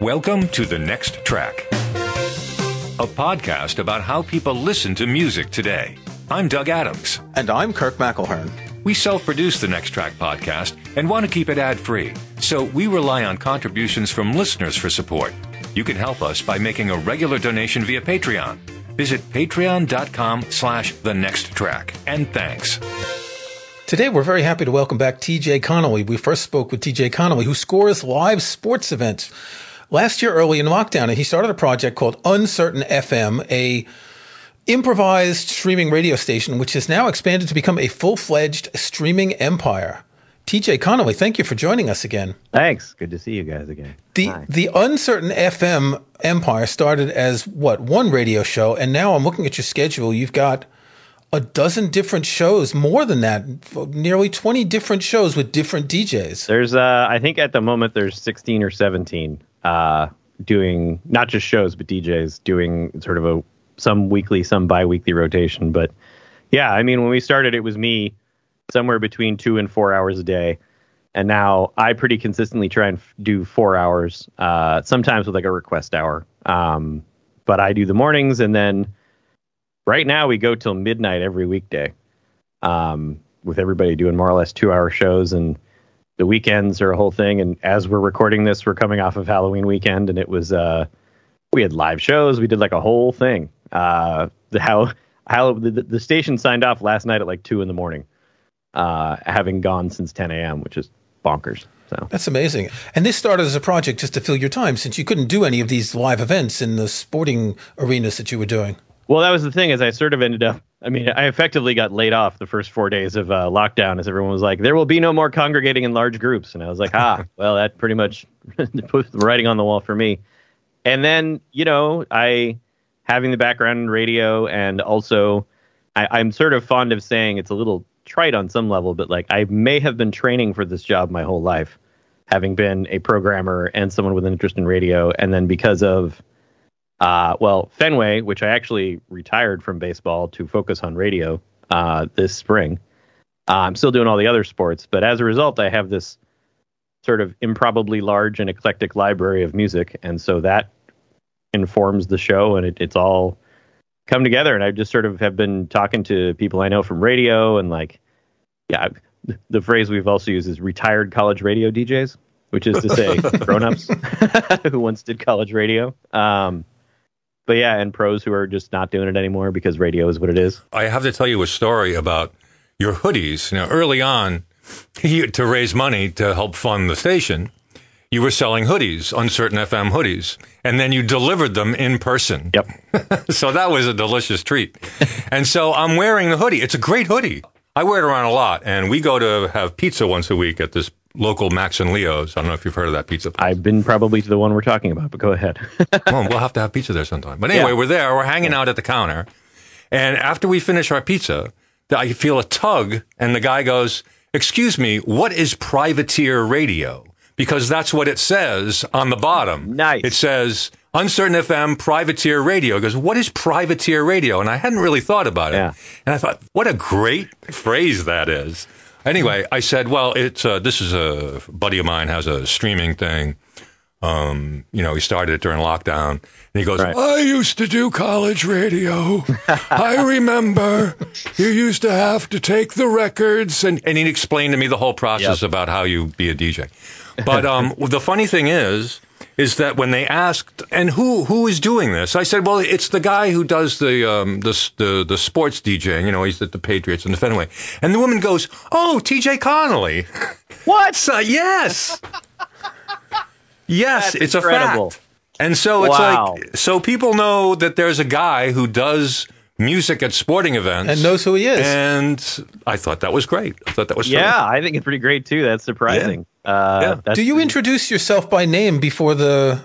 Welcome to The Next Track, a podcast about how people listen to music today. I'm Doug Adams. And I'm Kirk McElhern. We self-produce The Next Track podcast and want to keep it ad-free, so we rely on contributions from listeners for support. You can help us by making a regular donation via Patreon. Visit patreon.com/thenexttrack. And thanks. Today, we're very happy to welcome back TJ Connelly. We first spoke with TJ Connelly, who scores live sports events. Last year, early in lockdown, he started a project called Uncertain FM, a improvised streaming radio station, which has now expanded to become a full-fledged streaming empire. TJ Connelly, thank you for joining us again. Thanks. Good to see you guys again. The Uncertain FM empire started as, one radio show, and now I'm looking at your schedule. You've got a dozen different shows, more than that, nearly 20 different shows with different DJs. There's, I think at the moment there's 16 or 17 doing not just shows, but DJs doing sort of some weekly, some bi-weekly rotation. But yeah, I mean, when we started, it was me somewhere between 2 and 4 hours a day. And now I pretty consistently try and do 4 hours, sometimes with like a request hour. But I do the mornings, and then right now we go till midnight every weekday, with everybody doing more or less 2 hour shows. And the weekends are a whole thing. And as we're recording this, we're coming off of Halloween weekend, and it was, we had live shows. We did like a whole thing. The station signed off last night at like 2 in the morning. Having gone since 10 a.m., which is bonkers. So that's amazing. And this started as a project just to fill your time, since you couldn't do any of these live events in the sporting arenas that you were doing. Well, that was the thing, is I sort of ended up, I mean, I effectively got laid off the first 4 days of lockdown, as everyone was like, there will be no more congregating in large groups. And I was like, well, that pretty much put the writing on the wall for me. And then, you know, having the background in radio, and also I'm sort of fond of saying, it's a little trite on some level, but like, I may have been training for this job my whole life, having been a programmer and someone with an interest in radio. And then because of Fenway, which I actually retired from baseball to focus on radio this spring, I'm still doing all the other sports, but as a result, I have this sort of improbably large and eclectic library of music, and so that informs the show, and it's all come together. And I just sort of have been talking to people I know from radio, and like, yeah, the phrase we've also used is retired college radio DJs, which is to say grown-ups who once did college radio. But yeah, and pros who are just not doing it anymore because radio is what it is. I have to tell you a story about your hoodies. Now, early on, to raise money to help fund the station, you were selling hoodies, Uncertain FM hoodies, and then you delivered them in person. Yep. So that was a delicious treat. And so I'm wearing the hoodie. It's a great hoodie. I wear it around a lot, and we go to have pizza once a week at this local Max and Leo's. I don't know if you've heard of that pizza place. I've been probably to the one we're talking about, but go ahead. Well, we'll have to have pizza there sometime. But anyway, We're there. We're hanging out at the counter, and after we finish our pizza, I feel a tug, and the guy goes, "Excuse me, what is Privateer Radio?" Because that's what it says on the bottom. Nice. It says, Uncertain FM, Privateer Radio. It goes, what is Privateer Radio? And I hadn't really thought about it. Yeah. And I thought, what a great phrase that is. Anyway, I said, well, this is a buddy of mine has a streaming thing. You know, he started it during lockdown. And he goes, right. I used to do college radio. I remember you used to have to take the records. And he explained to me the whole process about how you be a DJ. But the funny thing is that when they asked, and who is doing this? I said, well, it's the guy who does the sports DJing. You know, he's at the Patriots and the Fenway. And the woman goes, oh, TJ Connelly. What? Yes. Yes, that's it's incredible. A fact. And so it's like, so people know that there's a guy who does music at sporting events. And knows who he is. And I thought that was great. I thought that was funny. I think it's pretty great, too. That's surprising. Yeah. Do you introduce yourself by name before the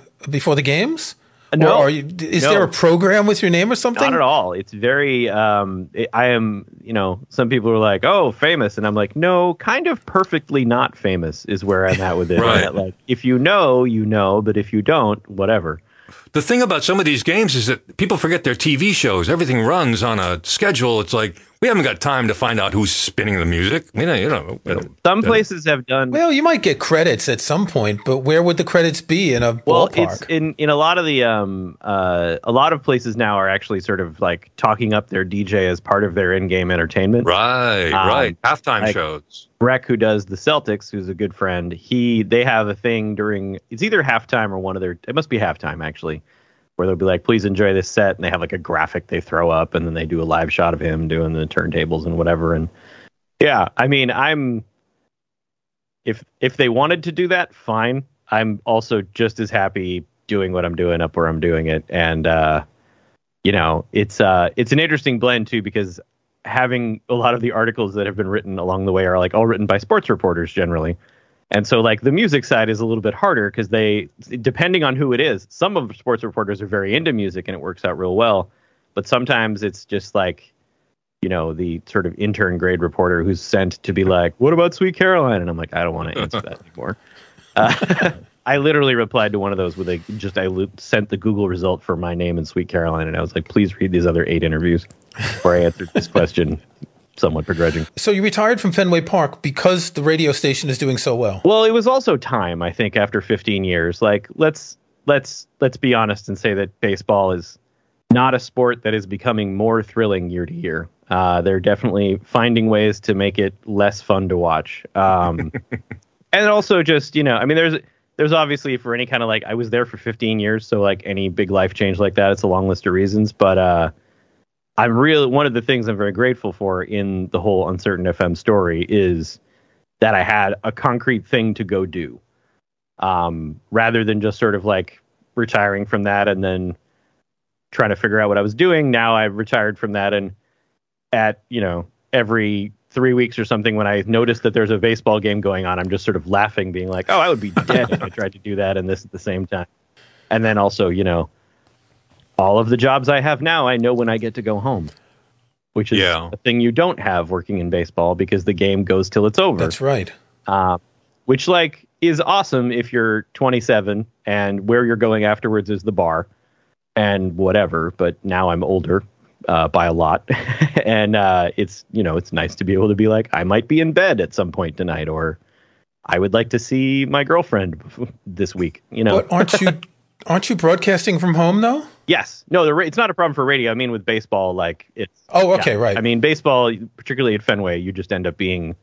games? No. Or is there a program with your name or something? Not at all. It's very, I am, you know, some people are like, oh, famous. And I'm like, no, kind of perfectly not famous is where I'm at with it. Right. That, like, if you know, you know, but if you don't, whatever. The thing about some of these games is that people forget their TV shows. Everything runs on a schedule. It's like, We haven't got time to find out who's spinning the music. Some places have done. Well, you might get credits at some point, but where would the credits be in a ballpark? Well, it's in a lot of the a lot of places now are actually sort of like talking up their DJ as part of their in-game entertainment. Right. Halftime shows. Breck, who does the Celtics, who's a good friend, they have a thing during, it's either halftime or it must be halftime actually, where they'll be like, please enjoy this set, and they have like a graphic they throw up, and then they do a live shot of him doing the turntables and whatever. And yeah, I mean, if they wanted to do that, fine. I'm also just as happy doing what I'm doing up where I'm doing it. And it's an interesting blend too, because having a lot of the articles that have been written along the way are like all written by sports reporters generally. And so, like, the music side is a little bit harder because depending on who it is, some of the sports reporters are very into music and it works out real well. But sometimes it's just like, you know, the sort of intern grade reporter who's sent to be like, what about Sweet Caroline? And I'm like, I don't want to answer that anymore. I literally replied to one of those with I sent the Google result for my name and Sweet Caroline. And I was like, please read these other 8 interviews before I answered this question. Somewhat begrudging. So you retired from Fenway Park because the radio station is doing so well. Well, it was also time, I think, after 15 years. Like, let's be honest and say that baseball is not a sport that is becoming more thrilling year to year. They're definitely finding ways to make it less fun to watch. And also just, you know, I mean, there's obviously for any kind of like, I was there for 15 years. So like any big life change like that, it's a long list of reasons. But, one of the things I'm very grateful for in the whole Uncertain FM story is that I had a concrete thing to go do, rather than just sort of like retiring from that and then trying to figure out what I was doing. Now I've retired from that, and at, you know, every 3 weeks or something, when I noticed that there's a baseball game going on, I'm just sort of laughing, being like, oh, I would be dead if I tried to do that and this at the same time. And then also, you know, all of the jobs I have now, I know when I get to go home, which is a thing you don't have working in baseball because the game goes till it's over. That's right. Which like is awesome if you're 27 and where you're going afterwards is the bar and whatever. But now I'm older by a lot. And it's nice to be able to be like, I might be in bed at some point tonight, or I would like to see my girlfriend this week. You know, but aren't you broadcasting from home though? Yes. No, it's not a problem for radio. I mean, with baseball, like it's... Oh, okay, yeah. Right. I mean, baseball, particularly at Fenway, you just end up you're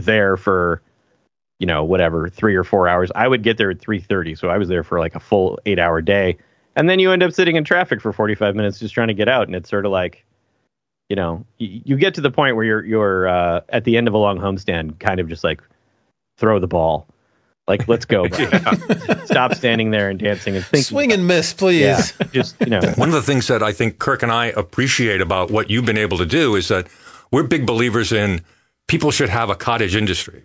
there for, you know, whatever, 3 or 4 hours. I would get there at 3:30, so I was there for like a full 8-hour day. And then you end up sitting in traffic for 45 minutes just trying to get out. And it's sort of like, you know, you get to the point where you're at the end of a long homestand, kind of just like throw the ball. Like, let's go. Stop standing there and dancing and thinking. Swing and miss, please. Yeah, just, you know. One of the things that I think Kirk and I appreciate about what you've been able to do is that we're big believers in people should have a cottage industry.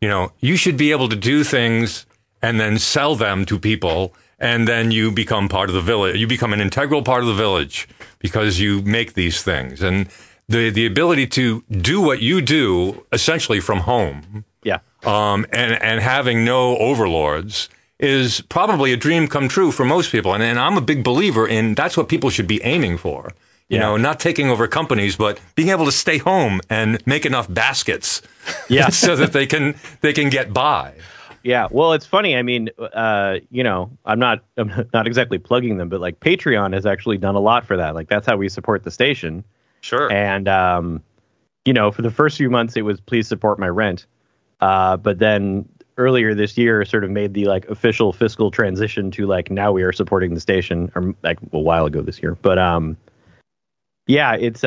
You know, you should be able to do things and then sell them to people, and then you become part of the village. You become an integral part of the village because you make these things. And the ability to do what you do essentially from home. Yeah. And having no overlords is probably a dream come true for most people. And I'm a big believer in that's what people should be aiming for. You know, not taking over companies, but being able to stay home and make enough baskets so that they can get by. Yeah. Well, it's funny. I mean, you know, I'm not exactly plugging them, but like Patreon has actually done a lot for that. Like that's how we support the station. Sure. And, you know, for the first few months it was please support my rent. But then earlier this year sort of made the like official fiscal transition to like now we are supporting the station, or like a while ago this year. But it's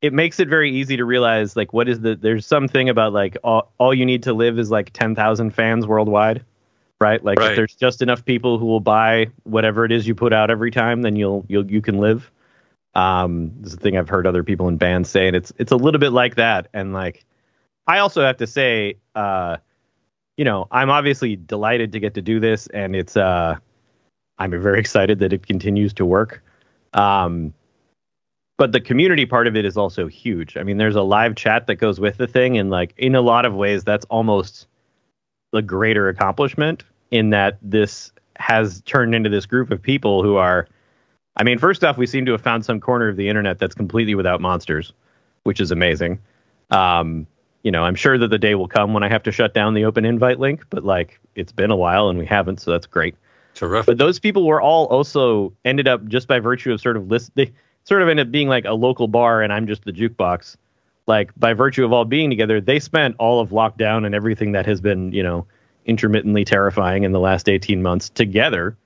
it makes it very easy to realize like what is there's something about like all you need to live is like 10,000 fans worldwide. Right. Like if there's just enough people who will buy whatever it is you put out every time, then you can live. It's a thing I've heard other people in bands say, and it's a little bit like that. And like, I also have to say, you know, I'm obviously delighted to get to do this, and it's I'm very excited that it continues to work. But the community part of it is also huge. I mean, there's a live chat that goes with the thing, and like in a lot of ways, that's almost the greater accomplishment in that this has turned into this group of people who are. I mean, first off, we seem to have found some corner of the internet that's completely without monsters. which is amazing. You know, I'm sure that the day will come when I have to shut down the open invite link, but like it's been a while and we haven't, so that's great. Terrific. But those people were all also ended up just by virtue of sort of they sort of ended up being like a local bar and I'm just the jukebox. Like by virtue of all being together, they spent all of lockdown and everything that has been, you know, intermittently terrifying in the last 18 months together.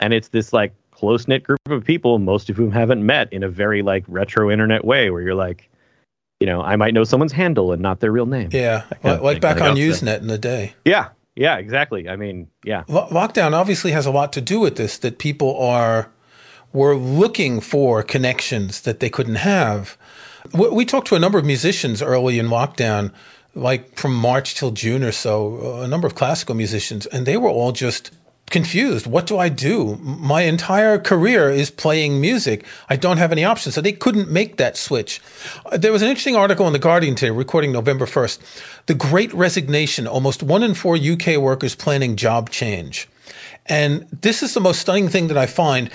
And it's this like close knit group of people, most of whom haven't met in a very like retro internet way where you're like, you know, I might know someone's handle and not their real name. Yeah. Like back on Usenet in the day. Yeah. Yeah, exactly. I mean, yeah. Lockdown obviously has a lot to do with this, that people were looking for connections that they couldn't have. We talked to a number of musicians early in lockdown, like from March till June or so, a number of classical musicians, and they were all just confused. What do I do? My entire career is playing music. I don't have any options. So they couldn't make that switch. There was an interesting article in The Guardian today, recording November 1st. The Great Resignation, almost 1 in 4 UK workers planning job change. And this is the most stunning thing that I find.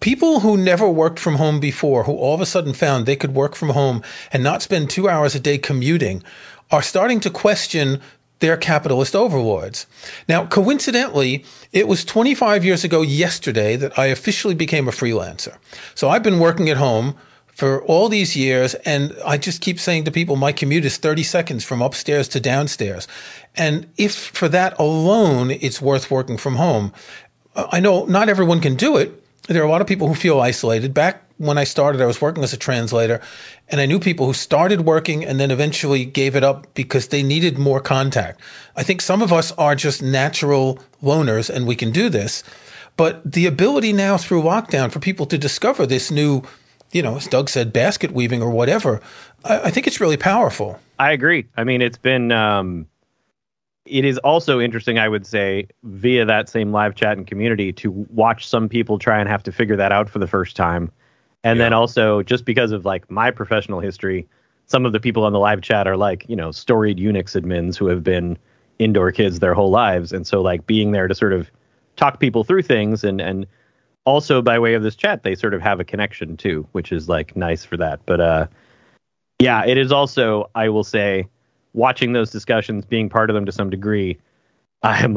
People who never worked from home before, who all of a sudden found they could work from home and not spend 2 hours a day commuting, are starting to question their capitalist overlords. Now, coincidentally, it was 25 years ago yesterday that I officially became a freelancer. So I've been working at home for all these years, and I just keep saying to people, my commute is 30 seconds from upstairs to downstairs. And if for that alone, it's worth working from home. I know not everyone can do it. There are a lot of people who feel isolated. Back when I started, I was working as a translator, and I knew people who started working and then eventually gave it up because they needed more contact. I think some of us are just natural loners, and we can do this. But the ability now through lockdown for people to discover this new, you know, as Doug said, basket weaving or whatever, I think it's really powerful. I agree. I mean, it's been it is also interesting, I would say, via that same live chat and community to watch some people try and have to figure that out for the first time. And then also just because of like my professional history, some of the people on the live chat are like, you know, storied Unix admins who have been indoor kids their whole lives. And so like being there to sort of talk people through things and also by way of this chat, they sort of have a connection too, which is like nice for that. But yeah, it is also, I will say, watching those discussions, being part of them to some degree, it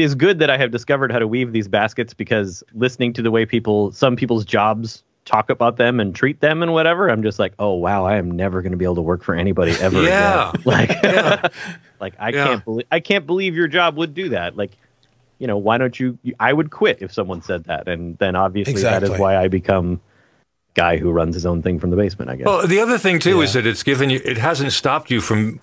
is good that I have discovered how to weave these baskets, because listening to the way some people's jobs talk about them and treat them and whatever, I'm just like, oh wow, I am never going to be able to work for anybody ever again. Like, I can't believe your job would do that. Like, you know, why don't you? I would quit if someone said that, and then obviously that is why I become guy who runs his own thing from the basement, I guess. Well, the other thing too is that it's given you, it hasn't stopped you from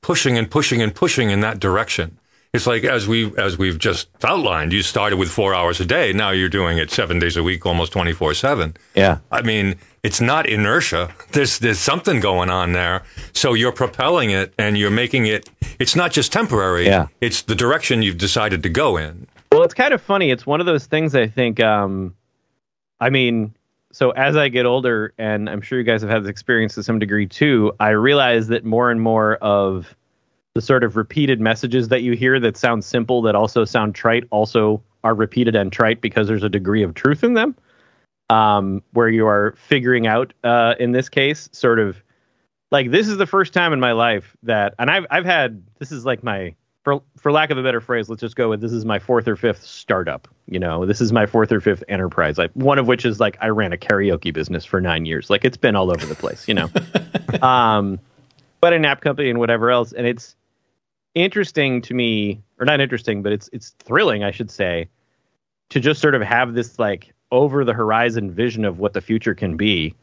pushing and pushing and pushing in that direction. It's like, as we've just outlined, you started with 4 hours a day. Now you're doing it 7 days a week, almost 24/7. Yeah. I mean, it's not inertia. There's something going on there. So you're propelling it and you're making it, it's not just temporary. Yeah. It's the direction you've decided to go in. Well, it's kind of funny. It's one of those things I think, so as I get older, and I'm sure you guys have had this experience to some degree too, I realize that more and more of the sort of repeated messages that you hear that sound simple, that also sound trite, also are repeated and trite because there's a degree of truth in them, where you are figuring out, in this case, sort of like, this is the first time in my life that, and I've had, this is like my, for lack of a better phrase, let's just go with, this is my fourth or fifth startup. You know, this is my fourth or fifth enterprise. Like, one of which is like I ran a karaoke business for 9 years. Like, it's been all over the place, you know, but an app company and whatever else. And it's interesting to me, or not interesting, but it's thrilling, I should say, to just sort of have this like over the horizon vision of what the future can be.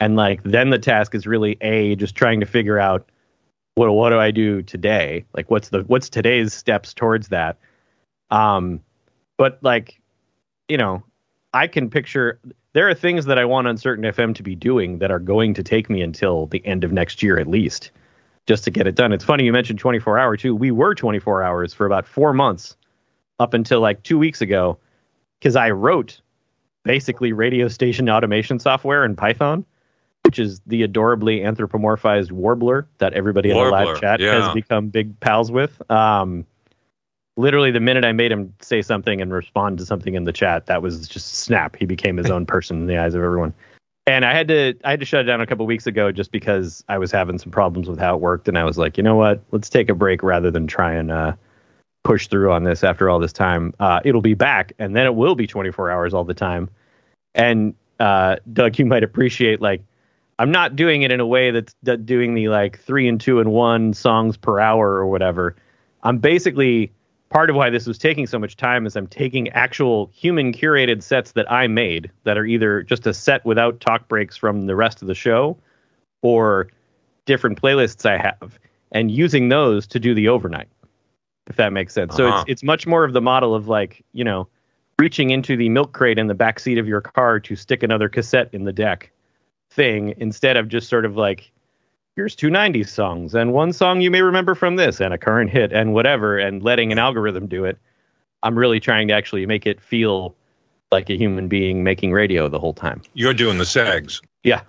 And like, then the task is really just trying to figure out, well, what do I do today? Like, what's today's steps towards that? But like, you know, I can picture there are things that I want Uncertain FM to be doing that are going to take me until the end of next year, at least, just to get it done. It's funny you mentioned 24 hour too. We were 24 hours for about 4 months up until like 2 weeks ago, because I wrote basically radio station automation software in Python, which is the adorably anthropomorphized Warbler that everybody in the live chat has become big pals with. Literally the minute I made him say something and respond to something in the chat, that was just snap. He became his own person in the eyes of everyone. And I had to shut it down a couple of weeks ago just because I was having some problems with how it worked. And I was like, you know what? Let's take a break rather than try and push through on this after all this time. It'll be back, and then it will be 24 hours all the time. And Doug, you might appreciate, like, I'm not doing it in a way that's doing the like 3 and 2 and 1 songs per hour or whatever. I'm basically, part of why this was taking so much time is I'm taking actual human curated sets that I made that are either just a set without talk breaks from the rest of the show or different playlists I have and using those to do the overnight, if that makes sense. Uh-huh. So it's much more of the model of, like, you know, reaching into the milk crate in the backseat of your car to stick another cassette in the deck thing, instead of just sort of like, here's two 90s songs and one song you may remember from this and a current hit and whatever, and letting an algorithm do it. I'm really trying to actually make it feel like a human being making radio the whole time. You're doing the sags. Yeah.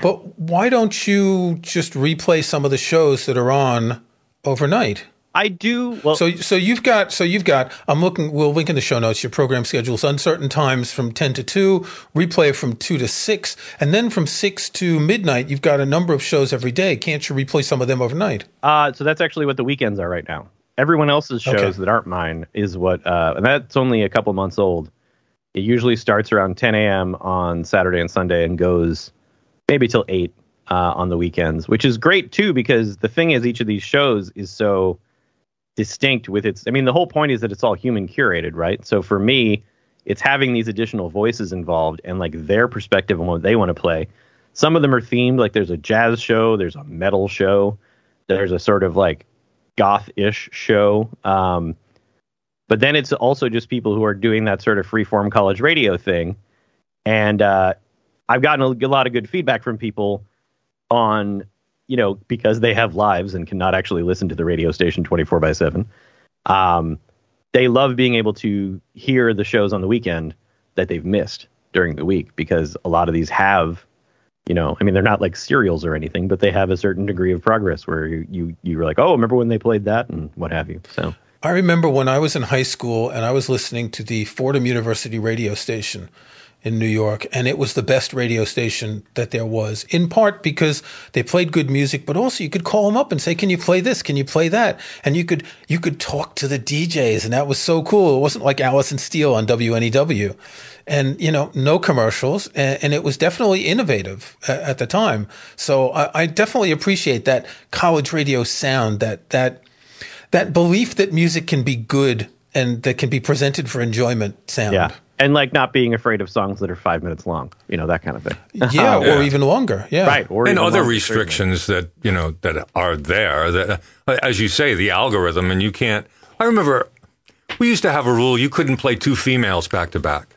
But why don't you just replay some of the shows that are on overnight? I do. Well, so you've got, we'll link in the show notes, your program schedules, uncertain times from 10 to 2, replay from 2 to 6, and then from 6 to midnight, you've got a number of shows every day. Can't you replay some of them overnight? So that's actually what the weekends are right now. Everyone else's shows that aren't mine is what, and that's only a couple months old. It usually starts around 10 a.m. on Saturday and Sunday and goes maybe till 8 on the weekends, which is great too, because the thing is, each of these shows is so distinct with its, I mean, the whole point is that it's all human curated, right? So for me, it's having these additional voices involved and like their perspective on what they want to play. Some of them are themed, like there's a jazz show, there's a metal show, there's a sort of like goth-ish show. But then it's also just people who are doing that sort of freeform college radio thing. And I've gotten a lot of good feedback from people on, you know, because they have lives and cannot actually listen to the radio station 24/7. They love being able to hear the shows on the weekend that they've missed during the week, because a lot of these have, you know, I mean, they're not like serials or anything, but they have a certain degree of progress where you're like, oh, remember when they played that and what have you. So I remember when I was in high school and I was listening to the Fordham University radio station in New York, and it was the best radio station that there was, in part because they played good music, but also you could call them up and say, can you play this? Can you play that? And you could talk to the DJs, and that was so cool. It wasn't like Allison Steele on WNEW. And, you know, no commercials, and it was definitely innovative at the time. So I definitely appreciate that college radio sound, that belief that music can be good and that can be presented for enjoyment sound. Yeah. And like not being afraid of songs that are 5 minutes long, you know, that kind of thing. Yeah, or even longer. Yeah, right. Or and other restrictions treatment that, you know, that are there. That, as you say, the algorithm, and you can't. I remember we used to have a rule: you couldn't play two females back to back.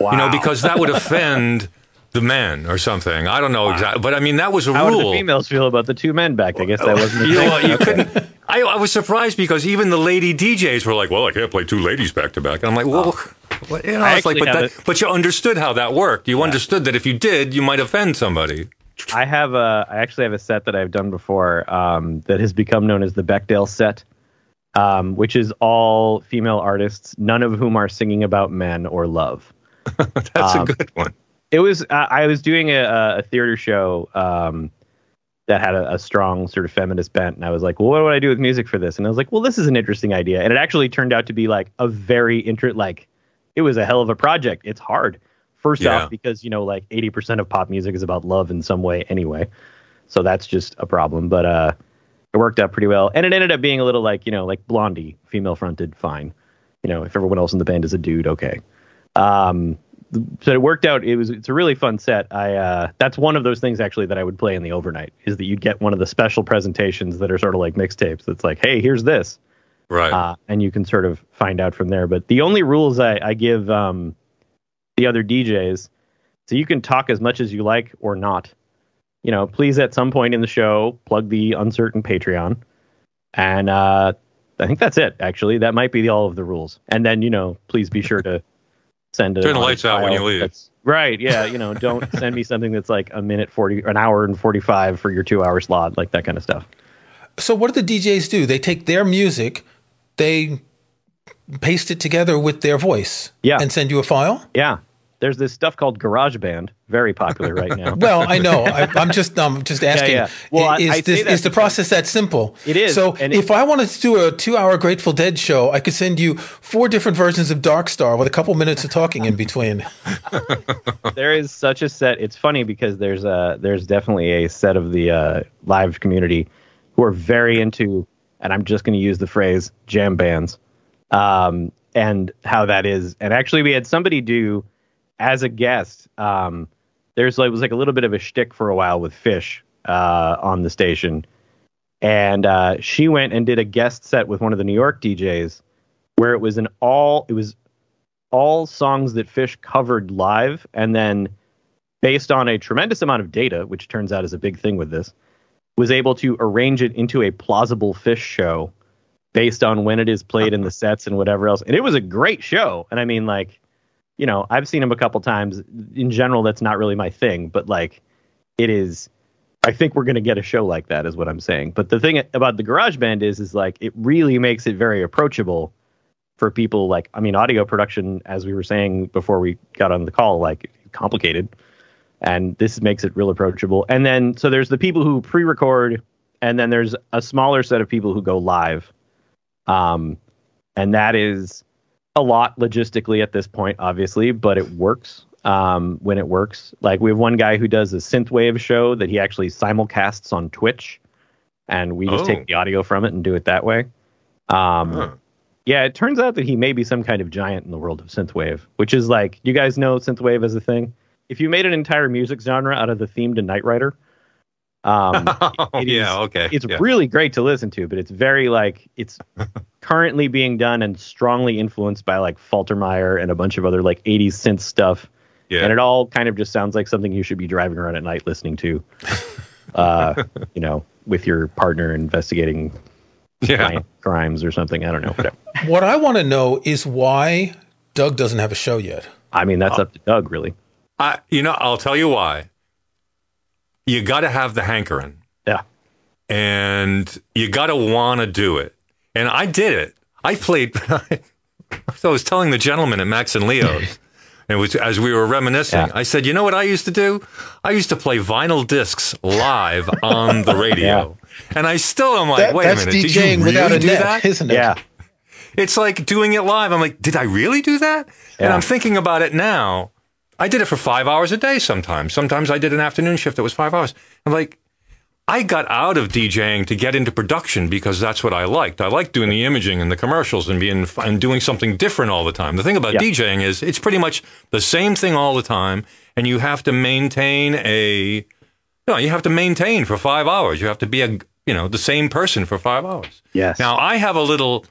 Wow. You know, because that would offend the men or something. I don't know exactly, but I mean that was a rule. How did the females feel about the two men back? I guess that wasn't. The thing. Couldn't. I was surprised because even the lady DJs were like, "Well, I can't play two ladies back to back." And I'm like, "Well." Oh. Well, you know, I was like, but you understood how that worked. You understood that if you did, you might offend somebody. I actually have a set that I've done before that has become known as the Bechdel set, which is all female artists, none of whom are singing about men or love. That's a good one. It was I was doing a theater show that had a strong sort of feminist bent, and I was like, well, what would I do with music for this? And I was like, well, this is an interesting idea, and it actually turned out to be like a very it was a hell of a project. It's hard. First off, because, you know, like 80% of pop music is about love in some way anyway. So that's just a problem. But it worked out pretty well. And it ended up being a little like, you know, like Blondie, female fronted, fine. You know, if everyone else in the band is a dude, okay. So it worked out. It's a really fun set. That's one of those things actually that I would play in the overnight, is that you'd get one of the special presentations that are sort of like mixtapes. That's like, hey, here's this. Right. And you can sort of find out from there. But the only rules I give the other DJs, so you can talk as much as you like or not. You know, please at some point in the show, plug the Uncertain Patreon. And I think that's it, actually. That might be all of the rules. And then, you know, please be sure to send it. Turn the lights out when you leave. Right. Yeah. You know, don't send me something that's like a minute 40, an hour and 45 for your 2 hour slot, like that kind of stuff. So what do the DJs do? They take their music, they paste it together with their voice and send you a file? Yeah. There's this stuff called GarageBand, very popular right now. Well, I know. I'm just asking. Yeah, yeah. Well, is the process that simple? It is. So if I wanted to do a 2-hour Grateful Dead show, I could send you 4 different versions of Darkstar with a couple minutes of talking in between. There is such a set. It's funny because there's definitely a set of the live community who are very into, and I'm just going to use the phrase, jam bands, and how that is. And actually, we had somebody do, as a guest, it was like a little bit of a shtick for a while with Fish on the station, and she went and did a guest set with one of the New York DJs, where it was all songs that Fish covered live, and then based on a tremendous amount of data, which turns out is a big thing with this, was able to arrange it into a plausible Fish show based on when it is played in the sets and whatever else. And it was a great show, and I mean, like, you know, I've seen him a couple times. In general, that's not really my thing, but like, it is. I think we're going to get a show like that, is what I'm saying. But the thing about the GarageBand is like, it really makes it very approachable for people. Like, I mean, audio production, as we were saying before we got on the call, like, complicated, and this makes it real approachable. And then, so there's the people who pre-record, and then there's a smaller set of people who go live, and that is a lot logistically at this point, obviously, but it works when it works. Like, we have one guy who does a synthwave show that he actually simulcasts on Twitch, and we just take the audio from it and do it that way. Yeah, it turns out that he may be some kind of giant in the world of synthwave, which is like, you guys know synthwave as a thing. If you made an entire music genre out of the theme to Knight Rider, really great to listen to, but it's very like, it's currently being done and strongly influenced by like Faltermeyer and a bunch of other like 80s synth stuff, and it all kind of just sounds like something you should be driving around at night listening to, you know, with your partner investigating crimes or something. I don't know. What I want to know is why Doug doesn't have a show yet. I mean, that's up to Doug, really. I'll tell you why. You got to have the hankering. Yeah. And you got to want to do it. And I did it. I played. So I was telling the gentleman at Max and Leo's, and as we were reminiscing, I said, you know what I used to do? I used to play vinyl discs live on the radio. And I still am like, wait a minute. That's DJing did you without really a net, that? Isn't it? Yeah. It's like doing it live. I'm like, did I really do that? Yeah. And I'm thinking about it now. I did it for 5 hours a day sometimes. Sometimes I did an afternoon shift that was 5 hours. I'm like, I got out of DJing to get into production because that's what I liked. I liked doing the imaging and the commercials and doing something different all the time. The thing about DJing is it's pretty much the same thing all the time, and you have to maintain for 5 hours. You have to be the same person for 5 hours. Yes. Now I have a little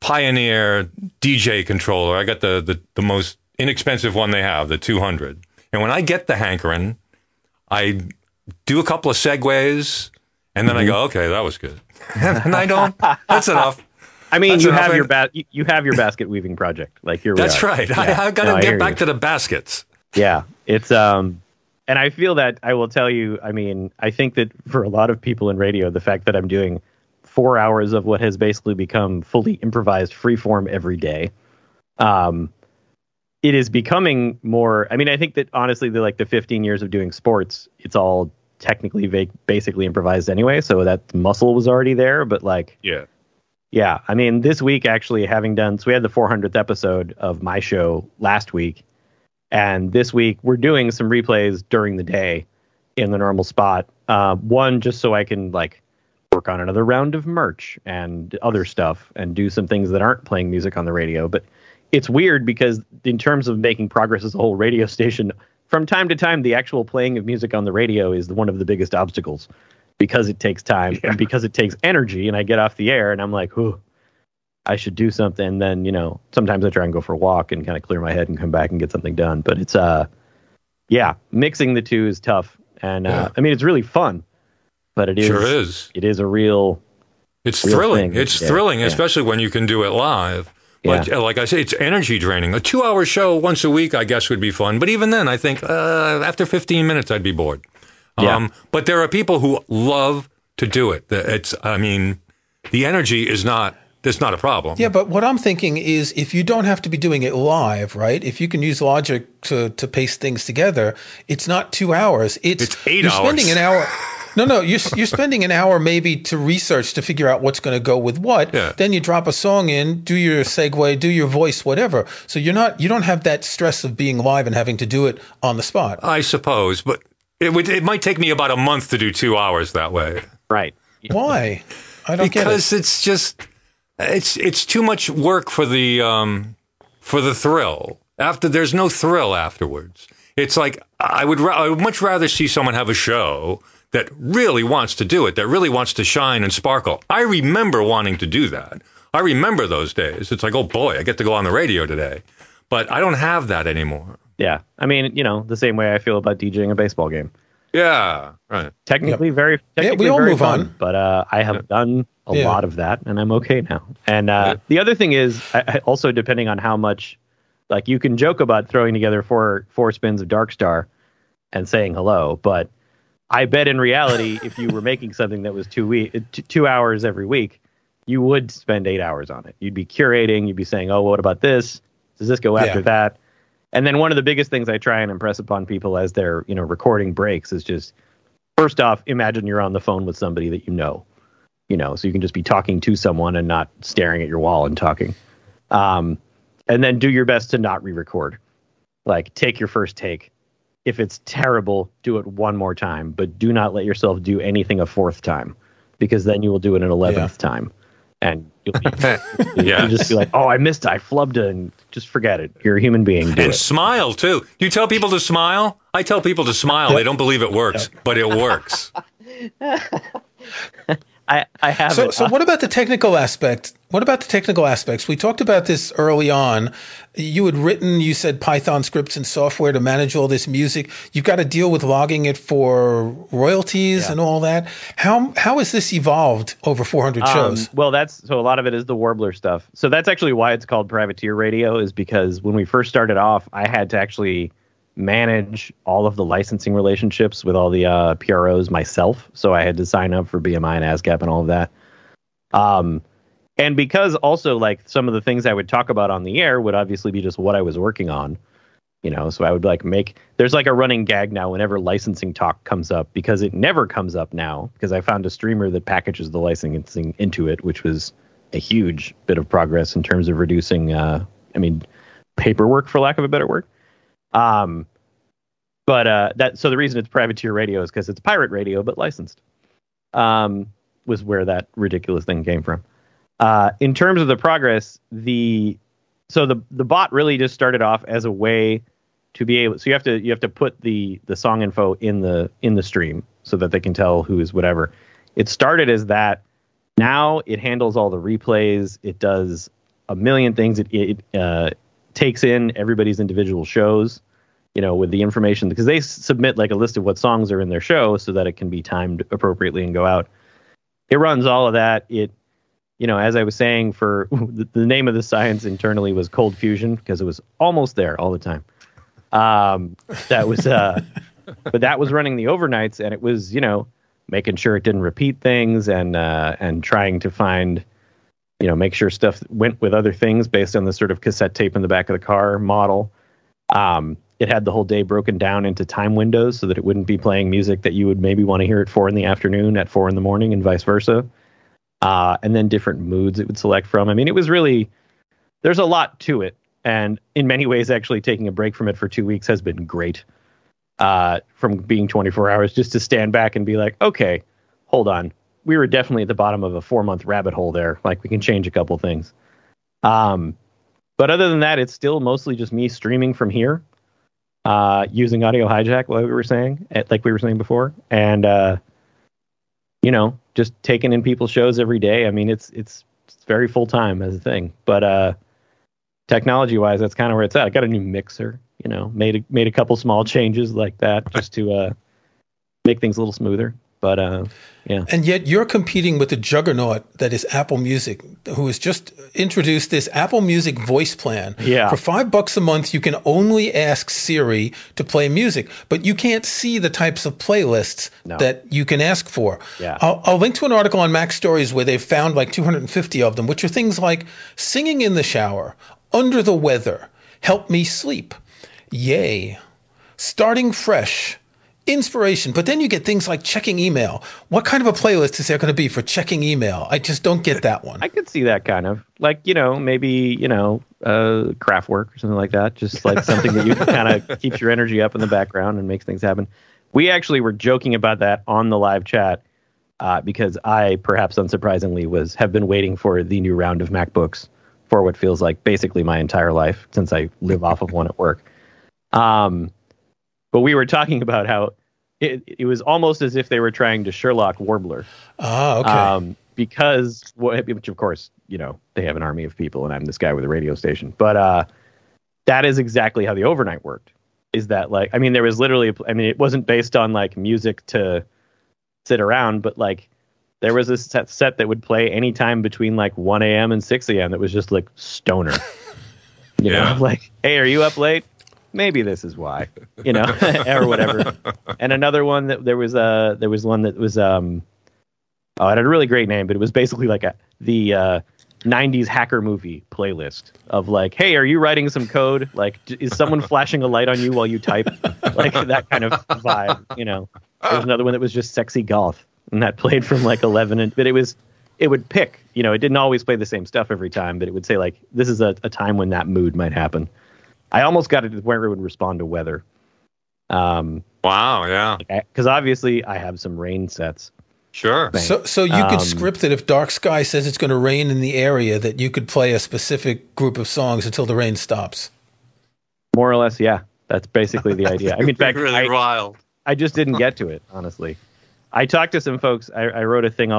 Pioneer DJ controller. I got the most inexpensive one they have, the 200. And when I get the hankering, I do a couple of segues, and then I go, okay, that was good. And I don't. That's enough. I mean, you have your basket weaving project, like you're. That's right. Yeah. I've got to get back to the baskets. Yeah, it's and I feel that I will tell you. I mean, I think that for a lot of people in radio, the fact that I'm doing 4 hours of what has basically become fully improvised freeform every day, it is becoming more. I mean, I think that honestly, the 15 years of doing sports, it's all technically basically improvised anyway. So that muscle was already there. But like, yeah. I mean, this week actually, we had the 400th episode of my show last week, and this week we're doing some replays during the day in the normal spot. One just so I can like work on another round of merch and other stuff and do some things that aren't playing music on the radio, but. It's weird because in terms of making progress as a whole radio station, from time to time, the actual playing of music on the radio is one of the biggest obstacles because it takes time and because it takes energy. And I get off the air and I'm like, ooh, I should do something. And then, sometimes I try and go for a walk and kind of clear my head and come back and get something done. But it's, mixing the two is tough. And I mean, it's really fun, but it is. Sure is. It is a real. It's real thrilling. Thing. It's thrilling, especially when you can do it live. But like I say, it's energy draining. A 2-hour show once a week, I guess, would be fun. But even then, I think after 15 minutes, I'd be bored. But there are people who love to do it. I mean, the energy is not That's not a problem. Yeah, but what I'm thinking is if you don't have to be doing it live, right? If you can use Logic to paste things together, it's not 2 hours. It's 8 hours. You're spending an hour. No, you're spending an hour maybe to research to figure out what's going to go with what. Yeah. Then you drop a song in, do your segue, do your voice, whatever. So you don't have that stress of being live and having to do it on the spot. I suppose, but it might take me about a month to do 2 hours that way. Right. Why? I don't get it. Because it's just... It's too much work for the thrill. After there's no thrill afterwards. It's like I would much rather see someone have a show that really wants to do it, that really wants to shine and sparkle. I remember wanting to do that. I remember those days. It's like, oh boy, I get to go on the radio today, but I don't have that anymore. Yeah, I mean, the same way I feel about DJing a baseball game. Yeah, right. Technically, we all move on. But I have done a lot of that, and I'm okay now. And the other thing is, I also depending on how much, like you can joke about throwing together four spins of Darkstar and saying hello, but I bet in reality, if you were making something that was 2 hours every week, you would spend 8 hours on it. You'd be curating. You'd be saying, oh, what about this? Does this go after that? And then one of the biggest things I try and impress upon people as they're, recording breaks is just, first off, imagine you're on the phone with somebody that so you can just be talking to someone and not staring at your wall and talking. And then do your best to not re-record. Like, take your first take. If it's terrible, do it one more time, but do not let yourself do anything a fourth time, because then you will do it an 11th time. And you'll just be like, oh, I missed it. I flubbed it. And just forget it. You're a human being. And smile, too. You tell people to smile? I tell people to smile. They don't believe it works, but it works. I have. So what about the technical aspect? What about the technical aspects? We talked about this early on. You said Python scripts and software to manage all this music. You've got to deal with logging it for royalties and all that. How has this evolved over 400 shows? Well, so a lot of it is the Warbler stuff. So that's actually why it's called Privateer Radio, is because when we first started off, I had to actually manage all of the licensing relationships with all the PROs myself. So I had to sign up for BMI and ASCAP and all of that. And because also like some of the things I would talk about on the air would obviously be just what I was working on, so I would like there's like a running gag now whenever licensing talk comes up, because it never comes up now because I found a streamer that packages the licensing into it, which was a huge bit of progress in terms of reducing, paperwork for lack of a better word. So the reason it's Privateer Radio is because it's pirate radio, but licensed, was where that ridiculous thing came from. In terms of the progress, the bot really just started off as a way to be able, so you have to put the song info in the stream so that they can tell who is whatever. It started as that. Now it handles all the replays. It does a million things. It takes in everybody's individual shows, with the information, because they submit like a list of what songs are in their show so that it can be timed appropriately and go out. It runs all of that. As I was saying, for the name of the science internally was cold fusion, because it was almost there all the time. But that was running the overnights, and it was, making sure it didn't repeat things and trying to find, make sure stuff went with other things based on the sort of cassette tape in the back of the car model. It had the whole day broken down into time windows so that it wouldn't be playing music that you would maybe want to hear at 4 p.m. at 4 a.m. and vice versa. And then different moods it would select from. I mean, it was really, there's a lot to it. And in many ways, actually taking a break from it for 2 weeks has been great, from being 24 hours, just to stand back and be like, okay, hold on. We were definitely at the bottom of a 4-month rabbit hole there. Like, we can change a couple things. But other than that, it's still mostly just me streaming from here, using Audio Hijack, like we were saying before. And, just taking in people's shows every day. I mean, it's very full time as a thing, but, technology wise, that's kind of where it's at. I got a new mixer, made a couple small changes like that just to, make things a little smoother. But yeah. And yet you're competing with the juggernaut that is Apple Music, who has just introduced this Apple Music voice plan. Yeah. For $5 a month, you can only ask Siri to play music, but you can't see the types of playlists that you can ask for. Yeah. I'll link to an article on Mac Stories where they found like 250 of them, which are things like singing in the shower, under the weather, help me sleep, yay, starting fresh, inspiration. But then you get things like checking email. What kind of a playlist is there going to be for checking email? I just don't get that one. I could see that kind of like, you know, maybe, you know, Kraftwerk or something like that. Just like something that you kind of keeps your energy up in the background and makes things happen. We actually were joking about that on the live chat because I, perhaps unsurprisingly, have been waiting for the new round of MacBooks for what feels like basically my entire life since I live off of one at work. But we were talking about how it was almost as if they were trying to Sherlock Warbler. Oh, okay. Because, which of course, you know, they have an army of people and I'm this guy with a radio station. But that is exactly how the overnight worked. Is that like, I mean, there was literally, I mean, it wasn't based on like music to sit around, but like there was a set that would play anytime between like 1 a.m. and 6 a.m. that was just like stoner. You know, like, hey, are you up late? Maybe this is why, you know, or whatever. And another one that there was one that was it had a really great name, but it was basically like the 90s hacker movie playlist of like, hey, are you writing some code? Like, is someone flashing a light on you while you type? Like that kind of vibe, you know. There was another one that was just sexy golf, and that played from like 11. But it would pick, you know, it didn't always play the same stuff every time, but it would say like, this is a time when that mood might happen. I almost got it to the point where it would respond to weather. Wow, yeah. Because obviously I have some rain sets. Sure. So you could script it if Dark Sky says it's going to rain in the area that you could play a specific group of songs until the rain stops. More or less, yeah. That's basically the idea. I mean, in fact, really wild. I just didn't get to it, honestly. I talked to some folks. I wrote a thing.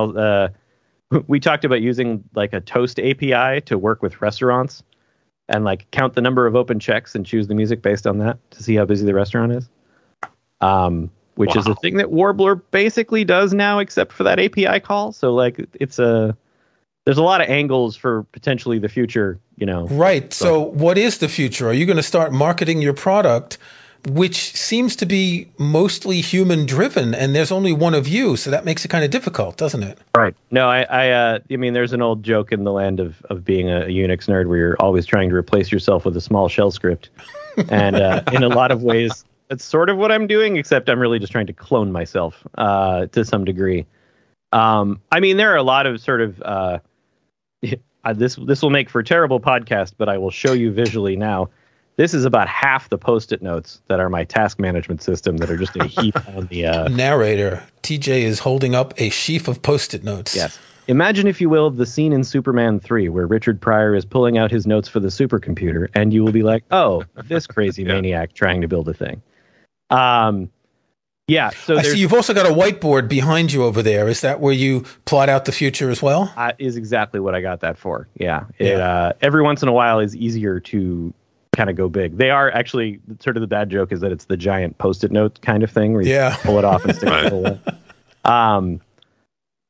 We talked about using like a Toast API to work with restaurants. And like count the number of open checks and choose the music based on that to see how busy the restaurant is, which is a thing that Warbler basically does now, except for that API call. So like there's a lot of angles for potentially the future, you know. Right. So what is the future? Are you going to start marketing your product, which seems to be mostly human driven, and there's only one of you, so that makes it kind of difficult, doesn't it? Right. No, I mean, there's an old joke in the land of being a Unix nerd where you're always trying to replace yourself with a small shell script, and in a lot of ways, that's sort of what I'm doing, except I'm really just trying to clone myself to some degree. I mean, there are a lot of sort of this will make for a terrible podcast, but I will show you visually now. This is about half the Post-it notes that are my task management system that are just a heap on the... Narrator, TJ is holding up a sheaf of Post-it notes. Yes. Imagine, if you will, the scene in Superman 3 where Richard Pryor is pulling out his notes for the supercomputer, and you will be like, oh, this crazy maniac trying to build a thing. Yeah. So I see you've also got a whiteboard behind you over there. Is that where you plot out the future as well? Is exactly what I got that for, yeah. Every once in a while is easier to... kind of go big. They are actually sort of the bad joke is that it's the giant Post-it note kind of thing where you pull it off and stick it in the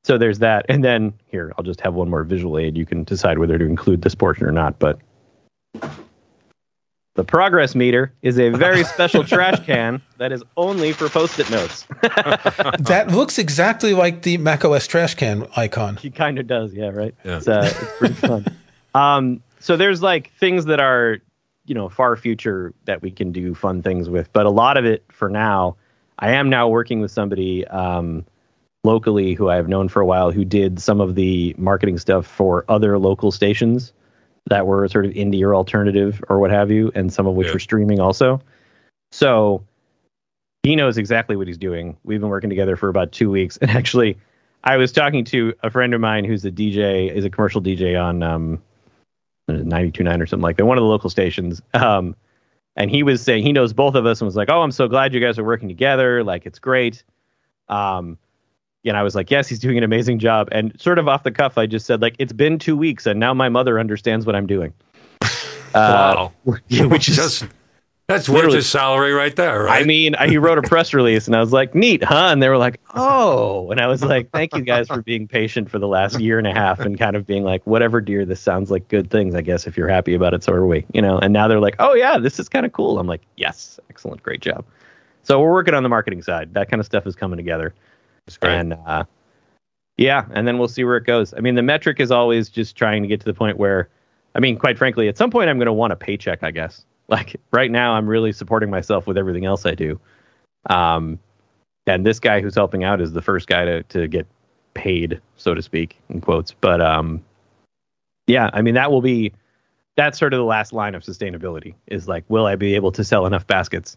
so there's that. And then here, I'll just have one more visual aid. You can decide whether to include this portion or not, but the progress meter is a very special trash can that is only for Post-it notes. That looks exactly like the macOS trash can icon. It kind of does. Yeah. Right. Yeah. It's pretty fun. So there's like things that are, you know, far future that we can do fun things with. But a lot of it for now, I am now working with somebody locally who I've known for a while who did some of the marketing stuff for other local stations that were sort of indie or alternative or what have you, and some of which were streaming also. So he knows exactly what he's doing. We've been working together for about 2 weeks. And actually, I was talking to a friend of mine who's a DJ, is a commercial DJ on... 92.9 or something like that, one of the local stations, and he was saying he knows both of us and was like, oh, I'm so glad you guys are working together, like it's great. And I was like, yes, he's doing an amazing job. And sort of off the cuff, I just said, like, it's been 2 weeks and now my mother understands what I'm doing. Wow. Which is That's worth his salary right there, right? I mean, he wrote a press release, and I was like, neat, huh? And they were like, oh. And I was like, thank you guys for being patient for the last year and a half and kind of being like, whatever, dear, this sounds like good things, I guess. If you're happy about it, so are we. You know. And now they're like, oh, yeah, this is kind of cool. I'm like, yes, excellent, great job. So we're working on the marketing side. That kind of stuff is coming together. That's great. And, yeah, and then we'll see where it goes. I mean, the metric is always just trying to get to the point where, I mean, quite frankly, at some point I'm going to want a paycheck, I guess. Like right now, I'm really supporting myself with everything else I do. And this guy who's helping out is the first guy to get paid, so to speak, in quotes. But yeah, I mean, that's sort of the last line of sustainability is like, will I be able to sell enough baskets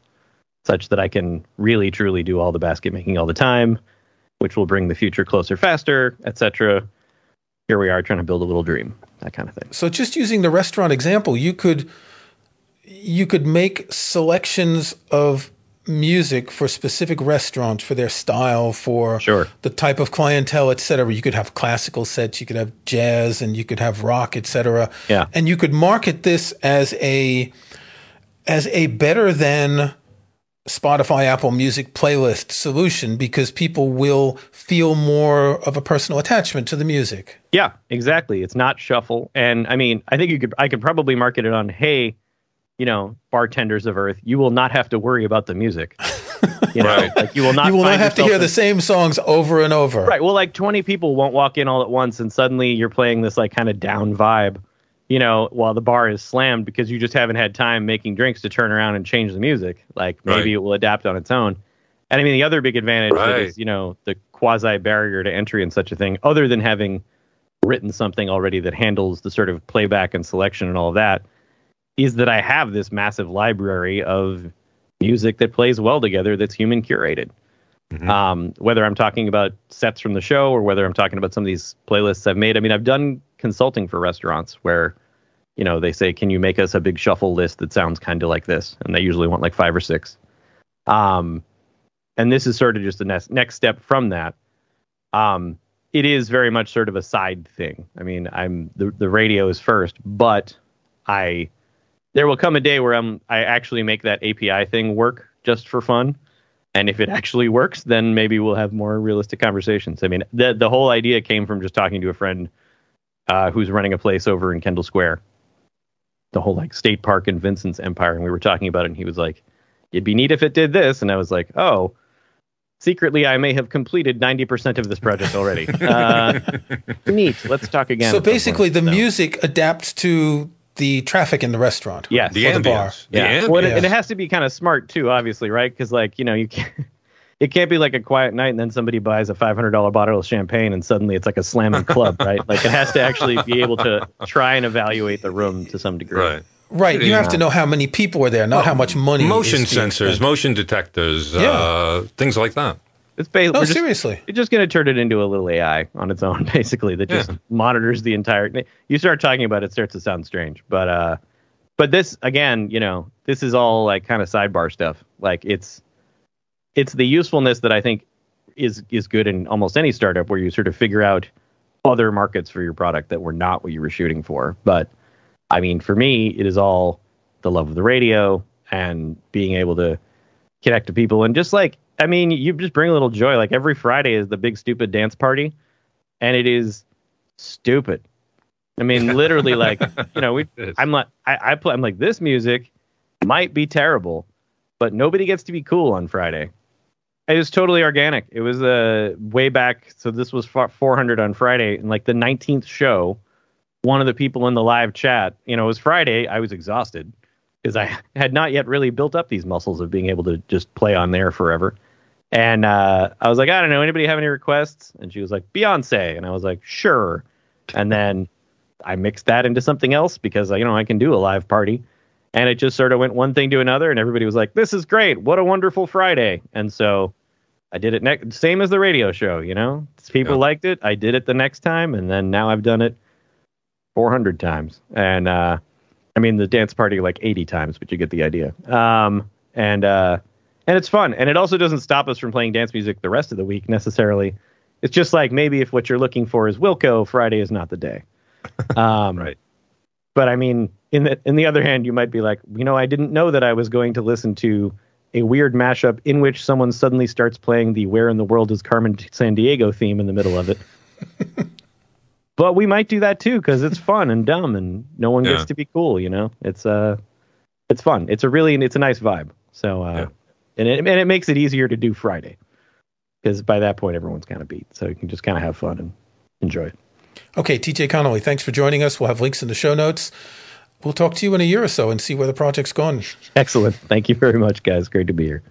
such that I can really, truly do all the basket making all the time, which will bring the future closer, faster, etc. Here we are trying to build a little dream, that kind of thing. So just using the restaurant example, you could make selections of music for specific restaurants, for their style, for sure, the type of clientele, et cetera. You could have classical sets, you could have jazz, and you could have rock, et cetera. Yeah. And you could market this as a better than Spotify, Apple Music playlist solution, because people will feel more of a personal attachment to the music. Yeah, exactly. It's not shuffle. And I mean, I think I could probably market it on, hey, you know, bartenders of Earth, you will not have to worry about the music. You know, right. Like you will not have to hear the same songs over and over. Right. Well, like 20 people won't walk in all at once, and suddenly you're playing this like kind of down vibe, you know, while the bar is slammed, because you just haven't had time making drinks to turn around and change the music. Like maybe It will adapt on its own. And I mean, the other big advantage is, you know, the quasi barrier to entry in such a thing, other than having written something already that handles the sort of playback and selection and all of that, is that I have this massive library of music that plays well together, that's human curated. Mm-hmm. Whether I'm talking about sets from the show or whether I'm talking about some of these playlists I've made. I mean, I've done consulting for restaurants where, you know, they say, can you make us a big shuffle list that sounds kind of like this? And they usually want like 5 or 6. And this is sort of just the next step from that. It is very much sort of a side thing. I mean, the radio is first, but there will come a day where I actually make that API thing work just for fun. And if it actually works, then maybe we'll have more realistic conversations. I mean, the whole idea came from just talking to a friend who's running a place over in Kendall Square, the whole like state park and Vincent's empire. And we were talking about it, and he was like, it'd be neat if it did this. And I was like, oh, secretly, I may have completed 90% of this project already. Neat. Let's talk again. So basically the music adapts to the traffic in the restaurant. Yes. The bar. Yeah. The ambience. Well, it has to be kind of smart too, obviously, right? Because like, you know, it can't be like a quiet night and then somebody buys a $500 bottle of champagne and suddenly it's like a slamming club, right? Like it has to actually be able to try and evaluate the room to some degree. Right. You have to know how many people are there, not how much money. Motion sensors, motion detectors, things like that. It's basically seriously. It's just going to turn it into a little AI on its own, basically, that just monitors the entire. You start talking about it, starts to sound strange. But this, again, you know, this is all like kind of sidebar stuff. Like it's the usefulness that I think is good in almost any startup, where you sort of figure out other markets for your product that were not what you were shooting for. But I mean, for me, it is all the love of the radio and being able to connect to people, and just like, I mean, you just bring a little joy. Like every Friday is the big stupid dance party, and it is stupid. I mean, literally, like, you know, I'm like, this music might be terrible, but nobody gets to be cool on Friday. It was totally organic. It was way back. So this was 400 on Friday, and like the 19th show, one of the people in the live chat, you know, it was Friday. I was exhausted because I had not yet really built up these muscles of being able to just play on there forever. And I was like, I don't know, anybody have any requests? And she was like, Beyonce. And I was like, sure. And then I mixed that into something else, because, you know, I can do a live party. And it just sort of went one thing to another. And everybody was like, this is great. What a wonderful Friday. And so I did it next. Same as the radio show, you know, people liked it. I did it the next time. And then now I've done it 400 times. And I mean, the dance party like 80 times, but you get the idea. And it's fun. And it also doesn't stop us from playing dance music the rest of the week necessarily. It's just like, maybe if what you're looking for is Wilco, Friday is not the day. Right. But I mean, in the other hand, you might be like, you know, I didn't know that I was going to listen to a weird mashup in which someone suddenly starts playing the Where in the World is Carmen Sandiego theme in the middle of it. But we might do that too, because it's fun and dumb and no one gets to be cool, you know? It's fun. It's a nice vibe. So, and it makes it easier to do Friday, because by that point, everyone's kind of beat. So you can just kind of have fun and enjoy it. Okay, TJ Connelly, thanks for joining us. We'll have links in the show notes. We'll talk to you in a year or so and see where the project's gone. Excellent. Thank you very much, guys. Great to be here.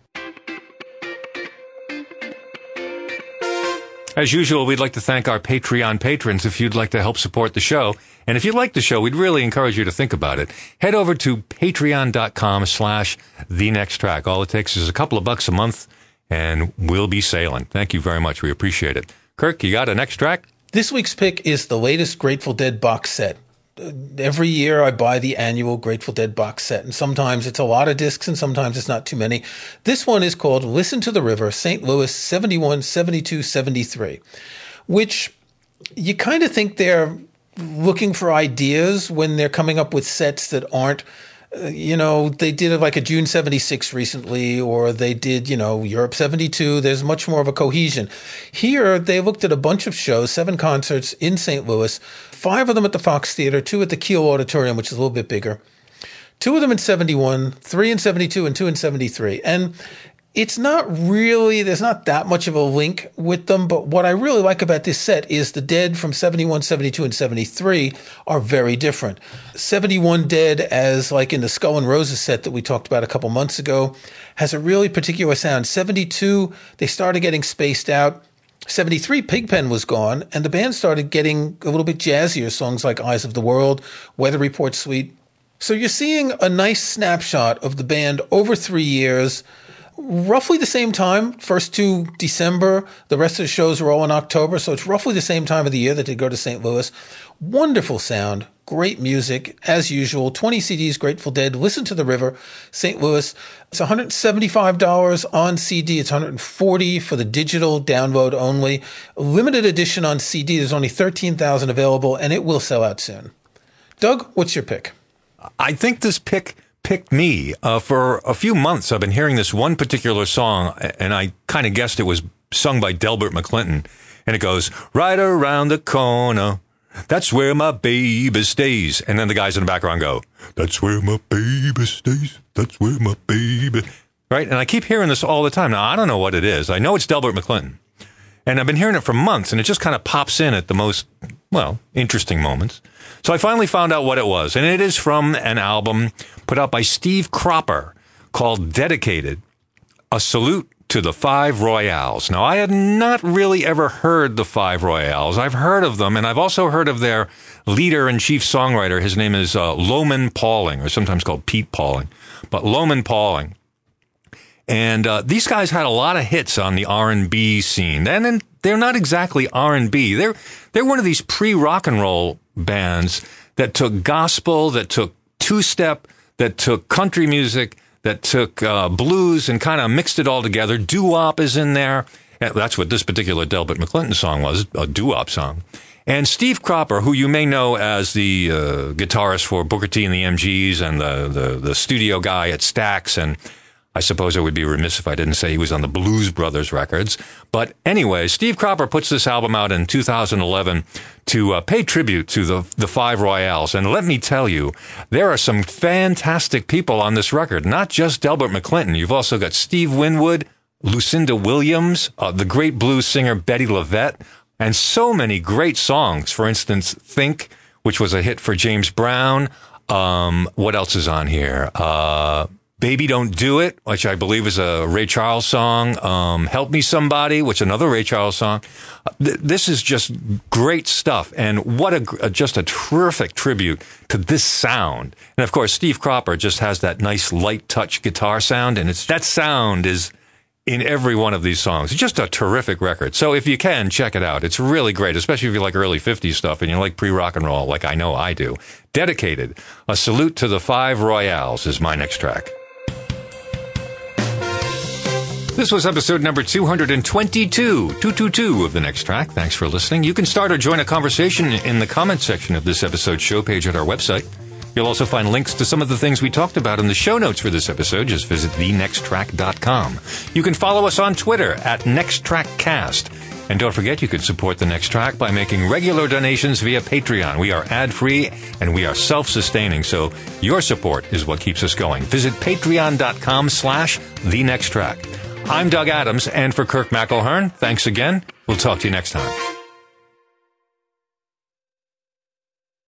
As usual, we'd like to thank our Patreon patrons if you'd like to help support the show. And if you like the show, we'd really encourage you to think about it. Head over to patreon.com/thenexttrack. All it takes is a couple of bucks a month, and we'll be sailing. Thank you very much. We appreciate it. Kirk, you got a next track? This week's pick is the latest Grateful Dead box set. Every year I buy the annual Grateful Dead box set, and sometimes it's a lot of discs and sometimes it's not too many. This one is called Listen to the River, St. Louis, 71, 72, 73, which you kind of think they're looking for ideas when they're coming up with sets that aren't, you know, they did like a June 76 recently, or they did, you know, Europe 72. There's much more of a cohesion. Here, they looked at a bunch of shows, 7 concerts in St. Louis, 5 of them at the Fox Theater, 2 at the Kiel Auditorium, which is a little bit bigger, 2 of them in 71, 3 in 72, and 2 in 73. And it's not really, there's not that much of a link with them, but what I really like about this set is the Dead from 71, 72, and 73 are very different. 71 Dead, as like in the Skull and Roses set that we talked about a couple months ago, has a really particular sound. 72, they started getting spaced out. 73, Pigpen was gone, and the band started getting a little bit jazzier, songs like Eyes of the World, Weather Report Suite. So you're seeing a nice snapshot of the band over 3 years, roughly the same time, first 2 December. The rest of the shows were all in October, so it's roughly the same time of the year that they go to St. Louis. Wonderful sound, great music, as usual. 20 CDs, Grateful Dead, Listen to the River, St. Louis. It's $175 on CD. It's $140 for the digital download only. Limited edition on CD. There's only 13,000 available, and it will sell out soon. Doug, what's your pick? I think this picked me. For a few months, I've been hearing this one particular song, and I kind of guessed it was sung by Delbert McClinton. And it goes, right around the corner, that's where my baby stays. And then the guys in the background go, that's where my baby stays. That's where my baby. Right? And I keep hearing this all the time. Now, I don't know what it is. I know it's Delbert McClinton. And I've been hearing it for months, and it just kind of pops in at the most, well, interesting moments. So I finally found out what it was, and it is from an album put out by Steve Cropper called Dedicated, A Salute to the Five Royales. Now, I had not really ever heard the Five Royales. I've heard of them, and I've also heard of their leader and chief songwriter. His name is Loman Pauling, or sometimes called Pete Pauling, but Loman Pauling. And these guys had a lot of hits on the R&B scene. And then they're not exactly R&B. They're one of these pre-rock and roll bands that took gospel, that took two-step, that took country music, that took blues and kind of mixed it all together. Doo-wop is in there. And that's what this particular Delbert McClinton song was, a doo-wop song. And Steve Cropper, who you may know as the guitarist for Booker T and the MGs and the studio guy at Stax, and I suppose I would be remiss if I didn't say he was on the Blues Brothers records. But anyway, Steve Cropper puts this album out in 2011 to pay tribute to the Five Royales. And let me tell you, there are some fantastic people on this record, not just Delbert McClinton. You've also got Steve Winwood, Lucinda Williams, the great blues singer Betty Levette, and so many great songs. For instance, Think, which was a hit for James Brown. What else is on here? Baby Don't Do It, which I believe is a Ray Charles song. Help Me Somebody, which another Ray Charles song. This is just great stuff. And what just a terrific tribute to this sound. And of course, Steve Cropper just has that nice light touch guitar sound. And that sound is in every one of these songs. It's just a terrific record. So if you can, check it out. It's really great, especially if you like early 50s stuff and you like pre-rock and roll like I know I do. Dedicated, A Salute to the Five Royales is my next track. This was episode number 222 of The Next Track. Thanks for listening. You can start or join a conversation in the comments section of this episode's show page at our website. You'll also find links to some of the things we talked about in the show notes for this episode. Just visit thenexttrack.com. You can follow us on Twitter at NextTrackCast. And don't forget, you can support The Next Track by making regular donations via Patreon. We are ad-free and we are self-sustaining, so your support is what keeps us going. Visit patreon.com/thenexttrack. I'm Doug Adams, and for Kirk McElhern, thanks again. We'll talk to you next time.